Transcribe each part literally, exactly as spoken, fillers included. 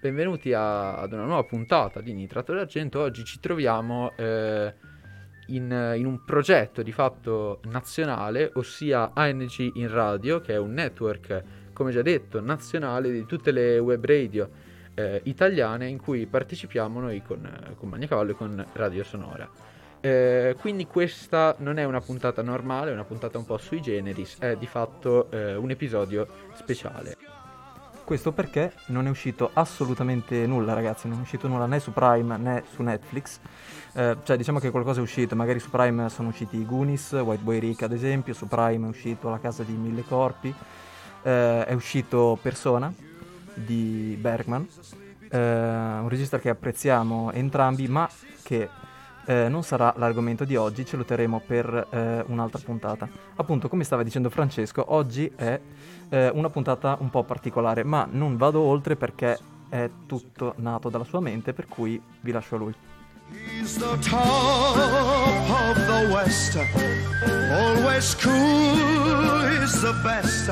Benvenuti a, ad una nuova puntata di Nitrato d'Argento. Oggi ci troviamo eh, in, in un progetto di fatto nazionale, ossia A N G in Radio, che è un network, come già detto, nazionale di tutte le web radio eh, italiane, in cui partecipiamo noi con, con Magna Cavallo e con Radio Sonora. Eh, quindi questa non è una puntata normale, è una puntata un po' sui generis, è di fatto eh, un episodio speciale. Questo perché non è uscito assolutamente nulla, ragazzi, non è uscito nulla né su Prime né su Netflix, eh, cioè diciamo che qualcosa è uscito, magari su Prime sono usciti i Goonies, White Boy Rick ad esempio, su Prime è uscito La Casa di Mille Corpi, eh, è uscito Persona di Bergman, eh, un regista che apprezziamo entrambi ma che eh, non sarà l'argomento di oggi, ce lo terremo per eh, un'altra puntata. Appunto, come stava dicendo Francesco, oggi è una puntata un po' particolare, ma non vado oltre perché è tutto nato dalla sua mente, per cui vi lascio a lui. He's the top of the West, always cool, is the best.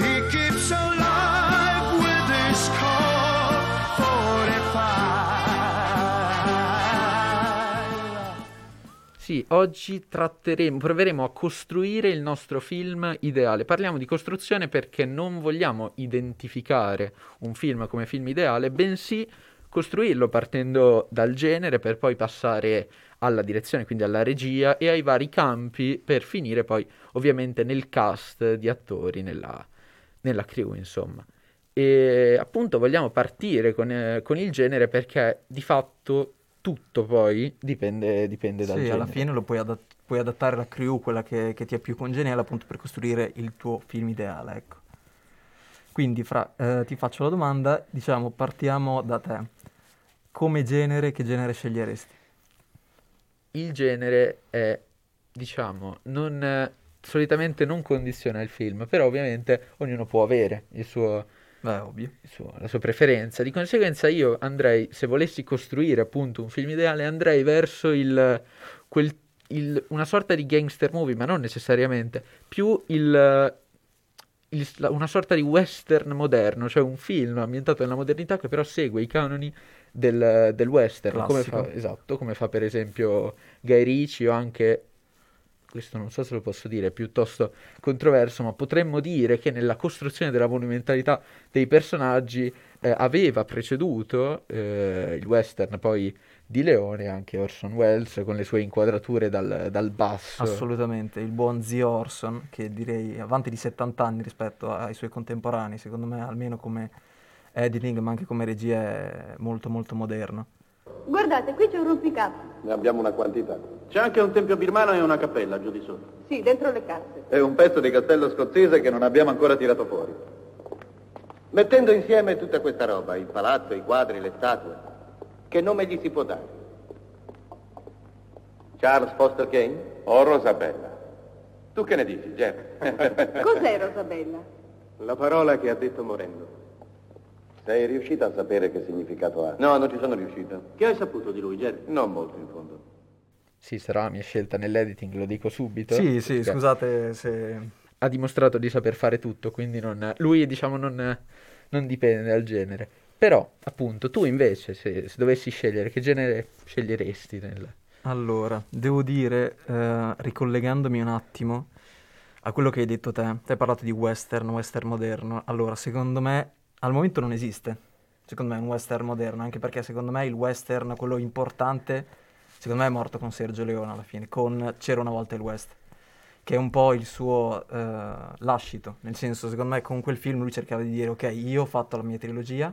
He keeps alive with his car quarantacinque. Sì, oggi tratteremo, proveremo a costruire il nostro film ideale. Parliamo di costruzione perché non vogliamo identificare un film come film ideale, bensì costruirlo partendo dal genere per poi passare alla direzione, quindi alla regia e ai vari campi, per finire poi ovviamente nel cast di attori, nella, nella crew insomma. E appunto vogliamo partire con, eh, con il genere perché di fatto tutto poi dipende, dipende dal sì, genere. Sì, alla fine lo puoi, adat- puoi adattare la crew, quella che, che ti è più congeniale, appunto per costruire il tuo film ideale, ecco. Quindi fra, eh, ti faccio la domanda, diciamo, partiamo da te. Come genere, che genere sceglieresti? Il genere è, diciamo, non eh, solitamente non condiziona il film, però ovviamente ognuno può avere il suo... Beh, ovvio. La sua preferenza. Di conseguenza io andrei, se volessi costruire appunto un film ideale, andrei verso il, quel, il una sorta di gangster movie, ma non necessariamente, più il, il una sorta di western moderno, cioè un film ambientato nella modernità che però segue i canoni del, del western, come fa, esatto, come fa per esempio Guy Ritchie, o anche, questo non so se lo posso dire, è piuttosto controverso, ma potremmo dire che nella costruzione della monumentalità dei personaggi eh, aveva preceduto eh, il western poi di Leone, anche Orson Welles con le sue inquadrature dal, dal basso. Assolutamente, il buon zio Orson, che direi è avanti di settanta anni rispetto ai suoi contemporanei, secondo me almeno come editing ma anche come regia è molto molto moderno. Guardate, qui c'è un rompicapo. Ne abbiamo una quantità. C'è anche un tempio birmano e una cappella giù di sopra. Sì, dentro le casse. È un pezzo di castello scozzese che non abbiamo ancora tirato fuori. Mettendo insieme tutta questa roba, il palazzo, i quadri, le statue, che nome gli si può dare? Charles Foster Kane? O Rosabella? Tu che ne dici, Jeff? Cos'è Rosabella? La parola che ha detto morendo. Sei riuscita a sapere che significato ha? No, non ci sono riuscita. Che hai saputo di lui, Jerry? Non molto, in fondo. Sì, sarà la mia scelta nell'editing, lo dico subito. Sì, sì, scusate se... Ha dimostrato di saper fare tutto, quindi non... Lui, diciamo, non, non dipende dal genere. Però, appunto, tu invece, se, se dovessi scegliere, che genere sceglieresti? Nel... Allora, devo dire, eh, ricollegandomi un attimo a quello che hai detto te, te hai parlato di western, western moderno. Allora, secondo me... Al momento non esiste, secondo me, un western moderno, anche perché secondo me il western, quello importante, secondo me è morto con Sergio Leone alla fine, con C'era una volta il west, che è un po' il suo eh, lascito, nel senso, secondo me con quel film lui cercava di dire, ok, io ho fatto la mia trilogia,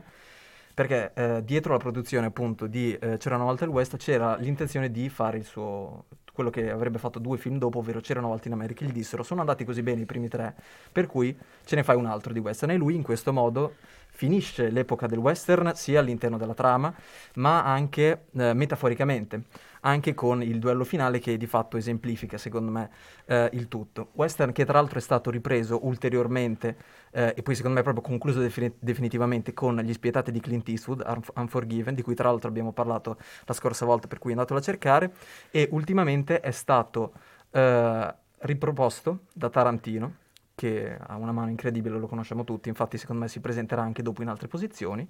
perché eh, dietro la produzione appunto di eh, C'era una volta il west c'era l'intenzione di fare il suo... quello che avrebbe fatto due film dopo, ovvero C'era una volta in America, gli dissero, sono andati così bene i primi tre, per cui ce ne fai un altro di western, e lui in questo modo finisce l'epoca del western sia all'interno della trama, ma anche eh, metaforicamente, anche con il duello finale che di fatto esemplifica, secondo me, eh, il tutto. Western che tra l'altro è stato ripreso ulteriormente eh, e poi secondo me proprio concluso defini- definitivamente con Gli Spietati di Clint Eastwood, Unf- Unforgiven, di cui tra l'altro abbiamo parlato la scorsa volta, per cui andatelo a cercare, e ultimamente è stato eh, riproposto da Tarantino, che ha una mano incredibile, lo conosciamo tutti, infatti secondo me si presenterà anche dopo in altre posizioni,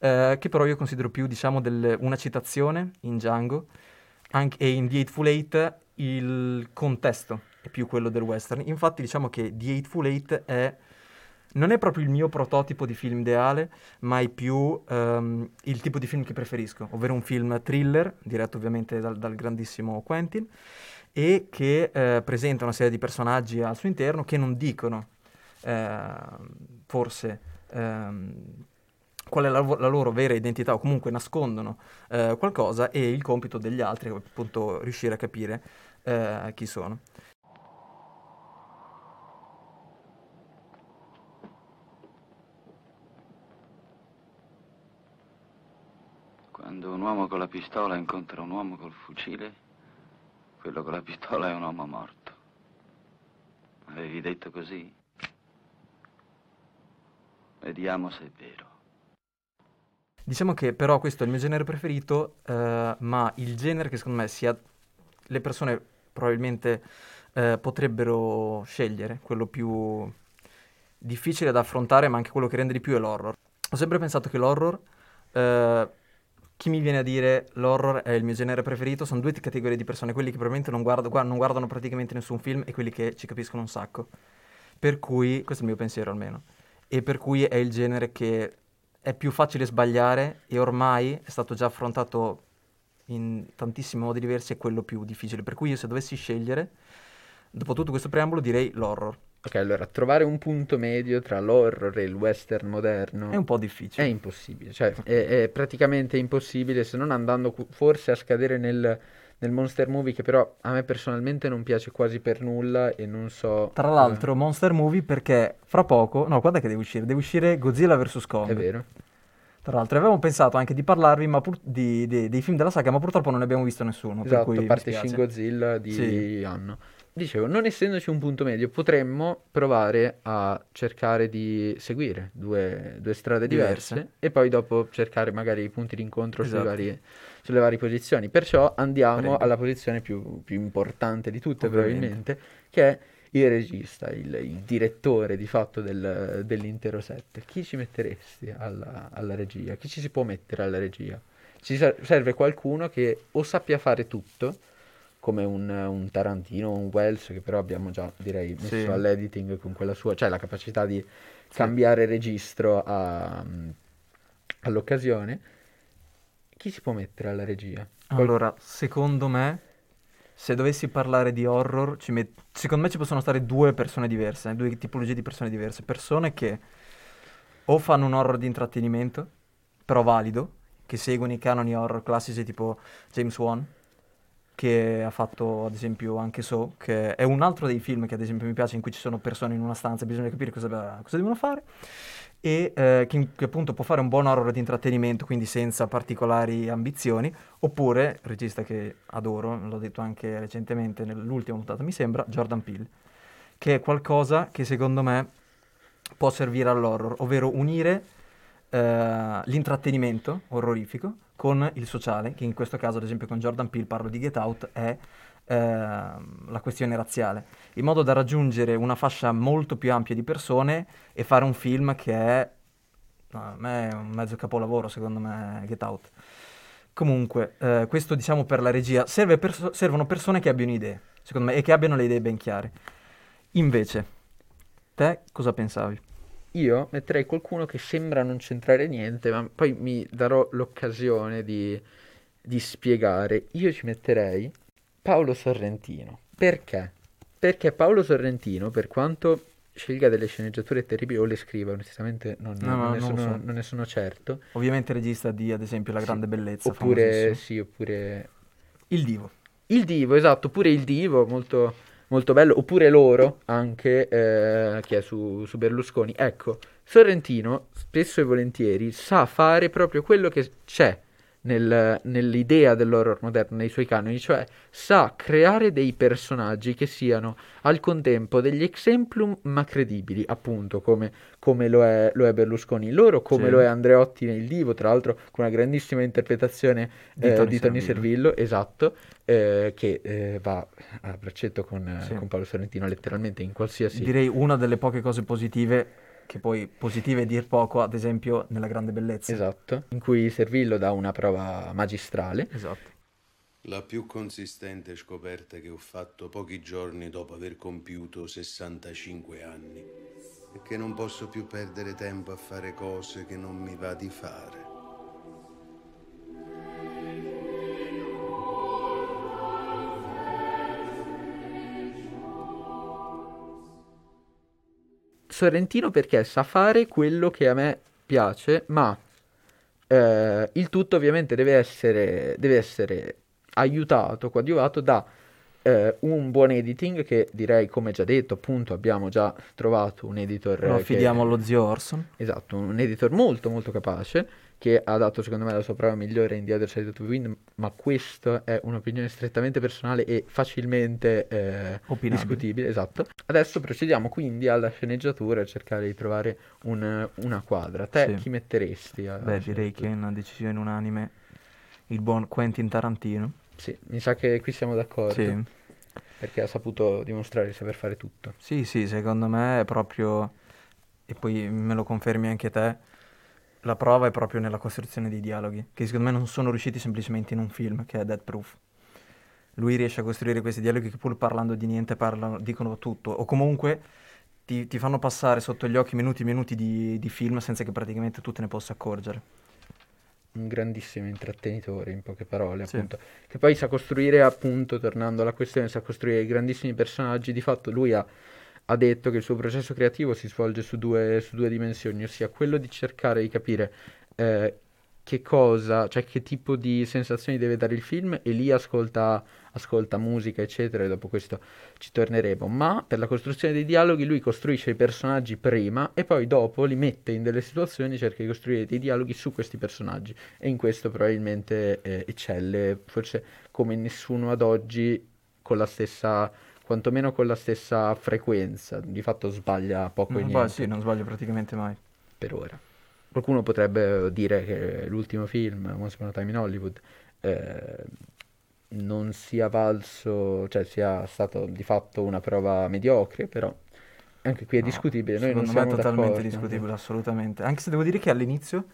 eh, che però io considero più, diciamo, del, una citazione in Django, anche, e in The Hateful Eight il contesto è più quello del western. Infatti diciamo che The Hateful Eight è, non è proprio il mio prototipo di film ideale, ma è più um, il tipo di film che preferisco, ovvero un film thriller, diretto ovviamente dal, dal grandissimo Quentin, e che eh, presenta una serie di personaggi al suo interno che non dicono eh, forse ehm, qual è la, la loro vera identità, o comunque nascondono eh, qualcosa, e il compito degli altri è appunto riuscire a capire eh, chi sono. Quando un uomo con la pistola incontra un uomo col fucile, quello con la pistola è un uomo morto. Avevi detto così? Vediamo se è vero. Diciamo che però questo è il mio genere preferito, eh, ma il genere che secondo me sia le persone probabilmente eh, potrebbero scegliere, quello più difficile da affrontare, ma anche quello che rende di più, è l'horror. Ho sempre pensato che l'horror... Eh, Chi mi viene a dire l'horror è il mio genere preferito sono due categorie di persone: quelli che probabilmente non, guardo, guard- non guardano praticamente nessun film, e quelli che ci capiscono un sacco. Per cui, questo è il mio pensiero almeno, e per cui è il genere che è più facile sbagliare, e ormai è stato già affrontato in tantissimi modi diversi, è quello più difficile. Per cui io, se dovessi scegliere, dopo tutto questo preambolo, direi l'horror. Ok, allora, trovare un punto medio tra l'horror e il western moderno è un po' difficile. È impossibile, cioè è, è praticamente impossibile, se non andando cu- forse a scadere nel, nel monster movie, che però a me personalmente non piace quasi per nulla, e non so... Tra l'altro, eh. monster movie, perché fra poco... No, guarda che deve uscire, deve uscire Godzilla versus. Kong. È vero. Tra l'altro avevamo pensato anche di parlarvi ma pur- di, di, dei film della saga, ma purtroppo non ne abbiamo visto nessuno. Esatto, per cui a parte Shin Godzilla di sì. anno. Dicevo, non essendoci un punto medio, potremmo provare a cercare di seguire due, due strade diverse, diverse e poi dopo cercare magari i punti d'incontro, esatto, sulle, varie, sulle varie posizioni. Perciò andiamo Prego. alla posizione più, più importante di tutte, Ovviamente. probabilmente, che è il regista, il, il direttore di fatto del, dell'intero set. Chi ci metteresti alla, alla regia? Chi ci si può mettere alla regia? Ci serve qualcuno che o sappia fare tutto, come un, un Tarantino, un Welles, che però abbiamo già, direi, messo sì. all'editing con quella sua, cioè la capacità di sì. cambiare registro a, um, all'occasione. Chi si può mettere alla regia? Qual- allora, secondo me, se dovessi parlare di horror, ci met- secondo me ci possono stare due persone diverse, due tipologie di persone diverse. Persone che o fanno un horror di intrattenimento, però valido, che seguono i canoni horror classici tipo James Wan, che ha fatto ad esempio anche So, che è un altro dei film che ad esempio mi piace, in cui ci sono persone in una stanza e bisogna capire cosa, cosa devono fare, e eh, che, che appunto può fare un buon horror di intrattenimento, quindi senza particolari ambizioni. Oppure, regista che adoro, l'ho detto anche recentemente nell'ultima puntata mi sembra, Jordan Peele, che è qualcosa che secondo me può servire all'horror, ovvero unire eh, l'intrattenimento orrorifico con il sociale, che in questo caso ad esempio con Jordan Peele, parlo di Get Out, è eh, la questione razziale, in modo da raggiungere una fascia molto più ampia di persone e fare un film che è, a me, è un mezzo capolavoro, secondo me, Get Out. Comunque, eh, questo diciamo per la regia. Serve perso- servono persone che abbiano idee, secondo me, e che abbiano le idee ben chiare. Invece, te cosa pensavi? Io metterei qualcuno che sembra non c'entrare niente, ma poi mi darò l'occasione di, di spiegare. Io ci metterei Paolo Sorrentino. Perché? Perché Paolo Sorrentino, per quanto scelga delle sceneggiature terribili, o le scriva, onestamente non, no, non, no, ne, non, sono, so. non ne sono certo. Ovviamente regista di, ad esempio, La Grande sì. Bellezza. Oppure, sì, oppure... Il Divo. Il Divo, esatto, pure Il Divo, molto... molto bello, oppure Loro, anche, eh, che è su, su Berlusconi. Ecco, Sorrentino, spesso e volentieri, sa fare proprio quello che c'è nel, nell'idea dell'horror moderno, nei suoi canoni, cioè sa creare dei personaggi che siano al contempo degli exemplum ma credibili, appunto come, come lo, è, lo è Berlusconi in loro, come sì. lo è Andreotti nel Divo, tra l'altro con una grandissima interpretazione di eh, Tony, di Tony Servillo, esatto, eh, che eh, va a braccetto con, sì. con Paolo Sorrentino letteralmente in qualsiasi... Direi una delle poche cose positive... che poi positive dir poco, ad esempio nella Grande Bellezza. Esatto, in cui Servillo dà una prova magistrale. Esatto. La più consistente scoperta che ho fatto pochi giorni dopo aver compiuto sessantacinque anni è che non posso più perdere tempo a fare cose che non mi va di fare. Sorrentino perché sa fare quello che a me piace, ma eh, il tutto ovviamente deve essere, deve essere aiutato, coadiuvato da eh, un buon editing che, direi, come già detto, appunto abbiamo già trovato un editor... Lo affidiamo allo zio Orson. Esatto, un editor molto molto capace, che ha dato secondo me la sua prova migliore in The Other Side of the Wind, ma questa è un'opinione strettamente personale e facilmente eh, discutibile. Esatto. Adesso procediamo quindi alla sceneggiatura, a cercare di trovare un, una quadra. Te sì. chi metteresti? Beh, direi che è una decisione unanime il buon Quentin Tarantino. Sì, mi sa che qui siamo d'accordo. Sì. Perché ha saputo dimostrare di saper fare tutto. Sì, sì, secondo me è proprio, e poi me lo confermi anche te, la prova è proprio nella costruzione dei dialoghi, che secondo me non sono riusciti semplicemente in un film, che è Dead Proof. Lui riesce a costruire questi dialoghi che pur parlando di niente parlano, dicono tutto, o comunque ti, ti fanno passare sotto gli occhi minuti e minuti di, di film senza che praticamente tu te ne possa accorgere. Un grandissimo intrattenitore, in poche parole, appunto. Sì. Che poi sa costruire, appunto, tornando alla questione, sa costruire grandissimi personaggi. Di fatto lui ha... ha detto che il suo processo creativo si svolge su due, su due dimensioni, ossia quello di cercare di capire eh, che cosa, cioè che tipo di sensazioni deve dare il film, e lì ascolta, ascolta musica, eccetera, e dopo questo ci torneremo. Ma per la costruzione dei dialoghi lui costruisce i personaggi prima e poi dopo li mette in delle situazioni, cerca di costruire dei dialoghi su questi personaggi, e in questo probabilmente eh, eccelle, forse come nessuno ad oggi, con la stessa... quantomeno con la stessa frequenza. Di fatto sbaglia poco non e niente. Sì, non sbaglia praticamente mai. Per ora. Qualcuno potrebbe dire che l'ultimo film, Once Upon a Time in Hollywood, eh, non sia valso, cioè sia stato di fatto una prova mediocre, però anche qui è no, discutibile. Noi non siamo d'accordo. Secondo me è totalmente discutibile, assolutamente. Anche se devo dire che all'inizio,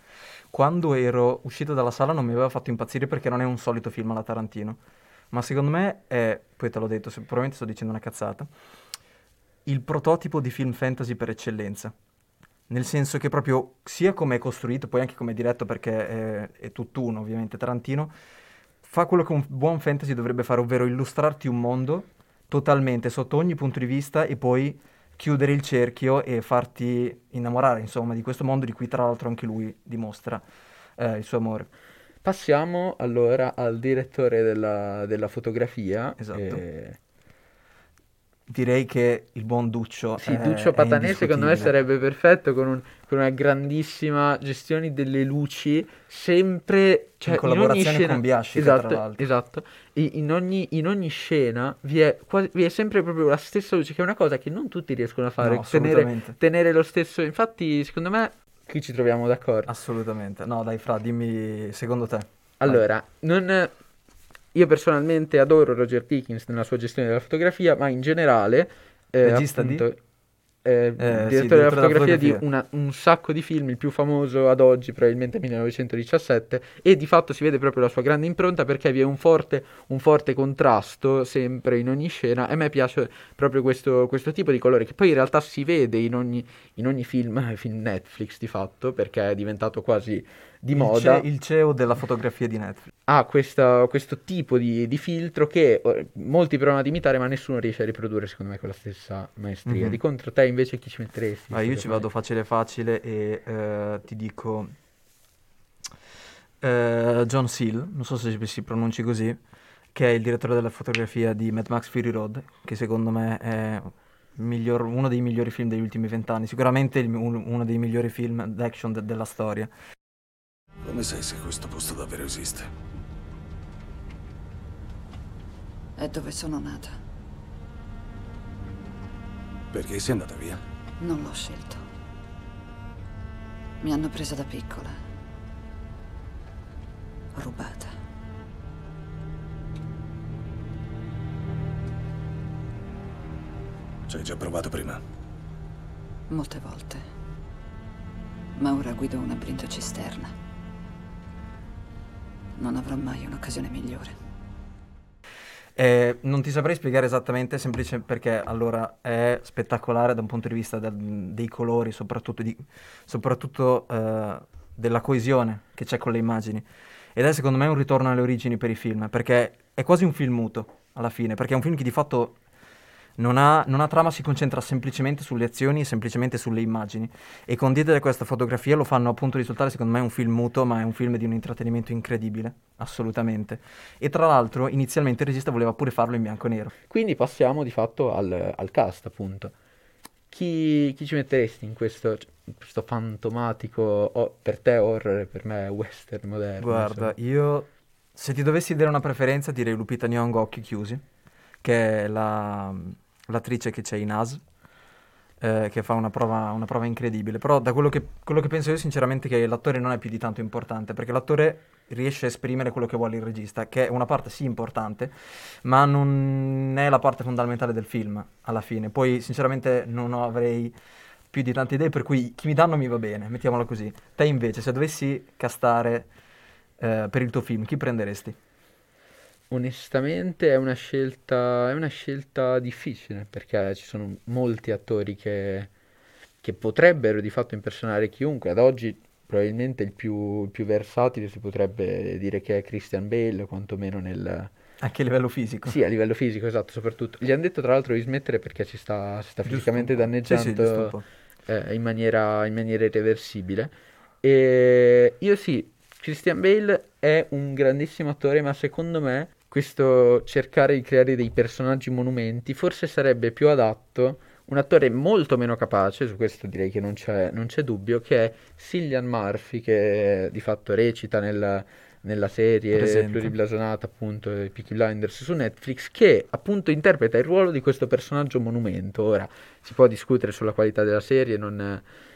quando ero uscito dalla sala, non mi aveva fatto impazzire, perché non è un solito film alla Tarantino. Ma secondo me è, poi te l'ho detto, probabilmente sto dicendo una cazzata, il prototipo di film fantasy per eccellenza. Nel senso che proprio sia come è costruito, poi anche come è diretto, perché è, è tutt'uno ovviamente, Tarantino fa quello che un buon fantasy dovrebbe fare, ovvero illustrarti un mondo totalmente, sotto ogni punto di vista, e poi chiudere il cerchio e farti innamorare, insomma, di questo mondo di cui tra l'altro anche lui dimostra eh, il suo amore. Passiamo allora al direttore della, della fotografia. Esatto. E... direi che il buon Duccio. Sì, è, Duccio Patanè secondo me sarebbe perfetto con, un, con una grandissima gestione delle luci, sempre, cioè, in collaborazione in scena... con Biasci. Esatto, tra l'altro. Esatto. E in, ogni, in ogni scena vi è, quasi, vi è sempre proprio la stessa luce, che è una cosa che non tutti riescono a fare. No, tenere, tenere lo stesso. Infatti, secondo me, qui ci troviamo d'accordo. Assolutamente. No, dai, Fra, dimmi secondo te. Allora, non... io personalmente adoro Roger Deakins nella sua gestione della fotografia, ma in generale... Eh, regista appunto, di? Eh, eh, direttore sì, della fotografia, fotografia di una, un sacco di film, il più famoso ad oggi probabilmente millenovecentodiciassette, e di fatto si vede proprio la sua grande impronta, perché vi è un forte, un forte contrasto sempre in ogni scena, e a me piace proprio questo, questo tipo di colore, che poi in realtà si vede in ogni, in ogni film, film Netflix di fatto, perché è diventato quasi di il moda. Ce, il C E O della fotografia di Netflix ha questa, questo tipo di, di filtro che molti provano ad imitare, ma nessuno riesce a riprodurre secondo me con la stessa maestria. Mm-hmm. Di contro te invece chi ci metteresti? Ah, io ci vado facile facile e eh, ti dico eh, John Seal, non so se si pronunci così, che è il direttore della fotografia di Mad Max Fury Road, che secondo me è miglior, uno dei migliori film degli ultimi vent'anni, sicuramente il, uno dei migliori film d'action de- della storia. Come sai se questo posto davvero esiste? È dove sono nata. Perché sei andata via? Non l'ho scelto. Mi hanno presa da piccola. Rubata. Ci hai già provato prima? Molte volte. Ma ora guido una brindacisterna. Non avrò mai un'occasione migliore. Eh, non ti saprei spiegare esattamente, semplice perché allora è spettacolare da un punto di vista da, dei colori, soprattutto, di, soprattutto eh, della coesione che c'è con le immagini, ed è secondo me un ritorno alle origini per i film, perché è quasi un film muto alla fine, perché è un film che di fatto non ha, non ha trama, si concentra semplicemente sulle azioni e semplicemente sulle immagini, e condividere questa fotografia lo fanno appunto risultare secondo me un film muto, ma è un film di un intrattenimento incredibile. Assolutamente. E tra l'altro inizialmente il regista voleva pure farlo in bianco e nero. Quindi passiamo di fatto al, al cast, appunto. Chi, chi ci metteresti in questo, in questo fantomatico, oh, per te horror, per me western moderno? Guarda, insomma. Io se ti dovessi dare una preferenza direi Lupita Nyong'o, Occhi chiusi, che è la, l'attrice che c'è in As, eh, che fa una prova, una prova incredibile. Però da quello che, quello che penso io sinceramente, che l'attore non è più di tanto importante, perché l'attore riesce a esprimere quello che vuole il regista, che è una parte sì importante, ma non è la parte fondamentale del film alla fine. Poi sinceramente non avrei più di tante idee, per cui chi mi danno mi va bene, mettiamola così. Te invece, se dovessi castare eh, per il tuo film, chi prenderesti? Onestamente è una scelta, è una scelta difficile, perché ci sono molti attori che, che potrebbero di fatto impersonare chiunque. Ad oggi probabilmente il più, il più versatile si potrebbe dire che è Christian Bale, quantomeno nel... Anche a livello fisico. Sì, a livello fisico, esatto, soprattutto. Gli hanno detto tra l'altro di smettere perché ci sta, si sta fisicamente danneggiando, sì, sì, eh, in maniera, in maniera irreversibile. E io sì, Christian Bale è un grandissimo attore, ma secondo me questo cercare di creare dei personaggi monumenti forse sarebbe più adatto... Un attore molto meno capace, su questo direi che non c'è, non c'è dubbio, che è Cillian Murphy, che di fatto recita nella, nella serie presente, pluriblasonata appunto Peaky Blinders su Netflix, che appunto interpreta il ruolo di questo personaggio monumento. Ora si può discutere sulla qualità della serie, non,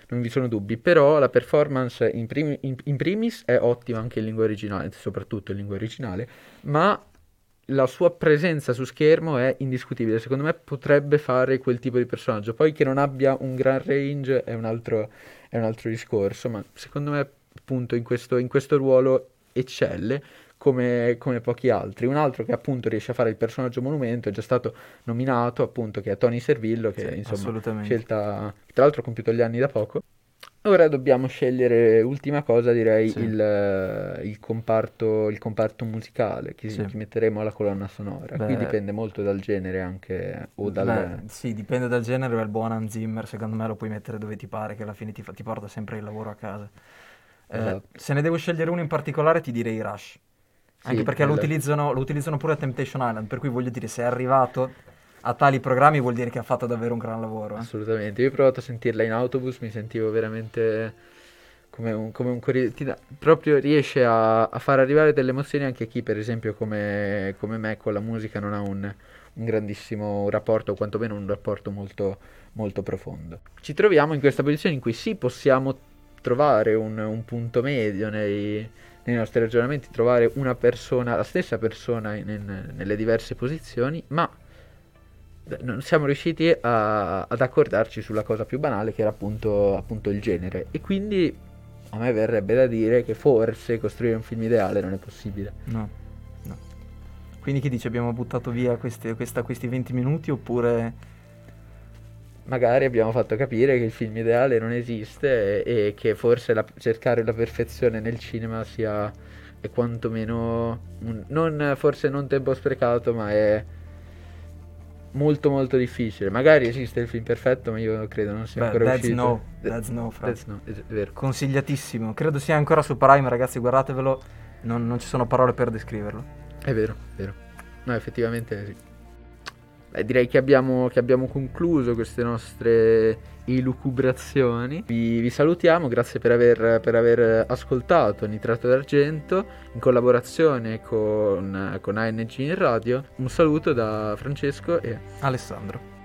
non vi sono dubbi, però la performance in, primi, in, in primis è ottima anche in lingua originale, soprattutto in lingua originale, ma... la sua presenza su schermo è indiscutibile. Secondo me potrebbe fare quel tipo di personaggio. Poi che non abbia un gran range è un altro, è un altro discorso, ma secondo me appunto in questo, in questo ruolo eccelle come, come pochi altri. Un altro che appunto riesce a fare il personaggio monumento è già stato nominato appunto, che è Tony Servillo, che sì, insomma scelta, tra l'altro ha compiuto gli anni da poco. Ora dobbiamo scegliere, ultima cosa direi, sì. il, il, comparto, il comparto musicale, che sì. metteremo alla colonna sonora. Beh, qui dipende molto dal genere anche, o dal... Beh, sì, dipende dal genere, ma il buon Hans Zimmer secondo me lo puoi mettere dove ti pare, che alla fine ti, fa, ti porta sempre il lavoro a casa. Esatto. Eh, se ne devo scegliere uno in particolare ti direi Rush, anche sì, perché lo utilizzano, lo utilizzano pure a Temptation Island, per cui voglio dire, se è arrivato... a tali programmi vuol dire che ha fatto davvero un gran lavoro. Eh? Assolutamente, io ho provato a sentirla in autobus, mi sentivo veramente come un, come un corriere, ti da, proprio riesce a, a far arrivare delle emozioni anche a chi per esempio come, come me con la musica non ha un, un grandissimo rapporto, o quantomeno un rapporto molto, molto profondo. Ci troviamo in questa posizione in cui sì, possiamo trovare un, un punto medio nei, nei nostri ragionamenti, trovare una persona, la stessa persona in, in, nelle diverse posizioni, ma non siamo riusciti a, ad accordarci sulla cosa più banale, che era appunto, appunto il genere, e quindi a me verrebbe da dire che forse costruire un film ideale non è possibile. No, no. Quindi chi dice, abbiamo buttato via queste, questa, questi venti minuti, oppure magari abbiamo fatto capire che il film ideale non esiste e, e che forse la, cercare la perfezione nel cinema sia è quantomeno un, non, forse non tempo sprecato, ma è molto molto difficile. Magari esiste il film perfetto, ma io credo non sia Beh, ancora that's uscito. No, that's no, that's no, è vero. Consigliatissimo, credo sia ancora su Prime, ragazzi, guardatevelo, non, non ci sono parole per descriverlo. È vero, è vero, no, effettivamente sì. Beh, direi che abbiamo, che abbiamo concluso queste nostre elucubrazioni. Vi, vi salutiamo, grazie per aver, per aver ascoltato Nitrato d'Argento in collaborazione con, con A N G in Radio. Un saluto da Francesco e Alessandro.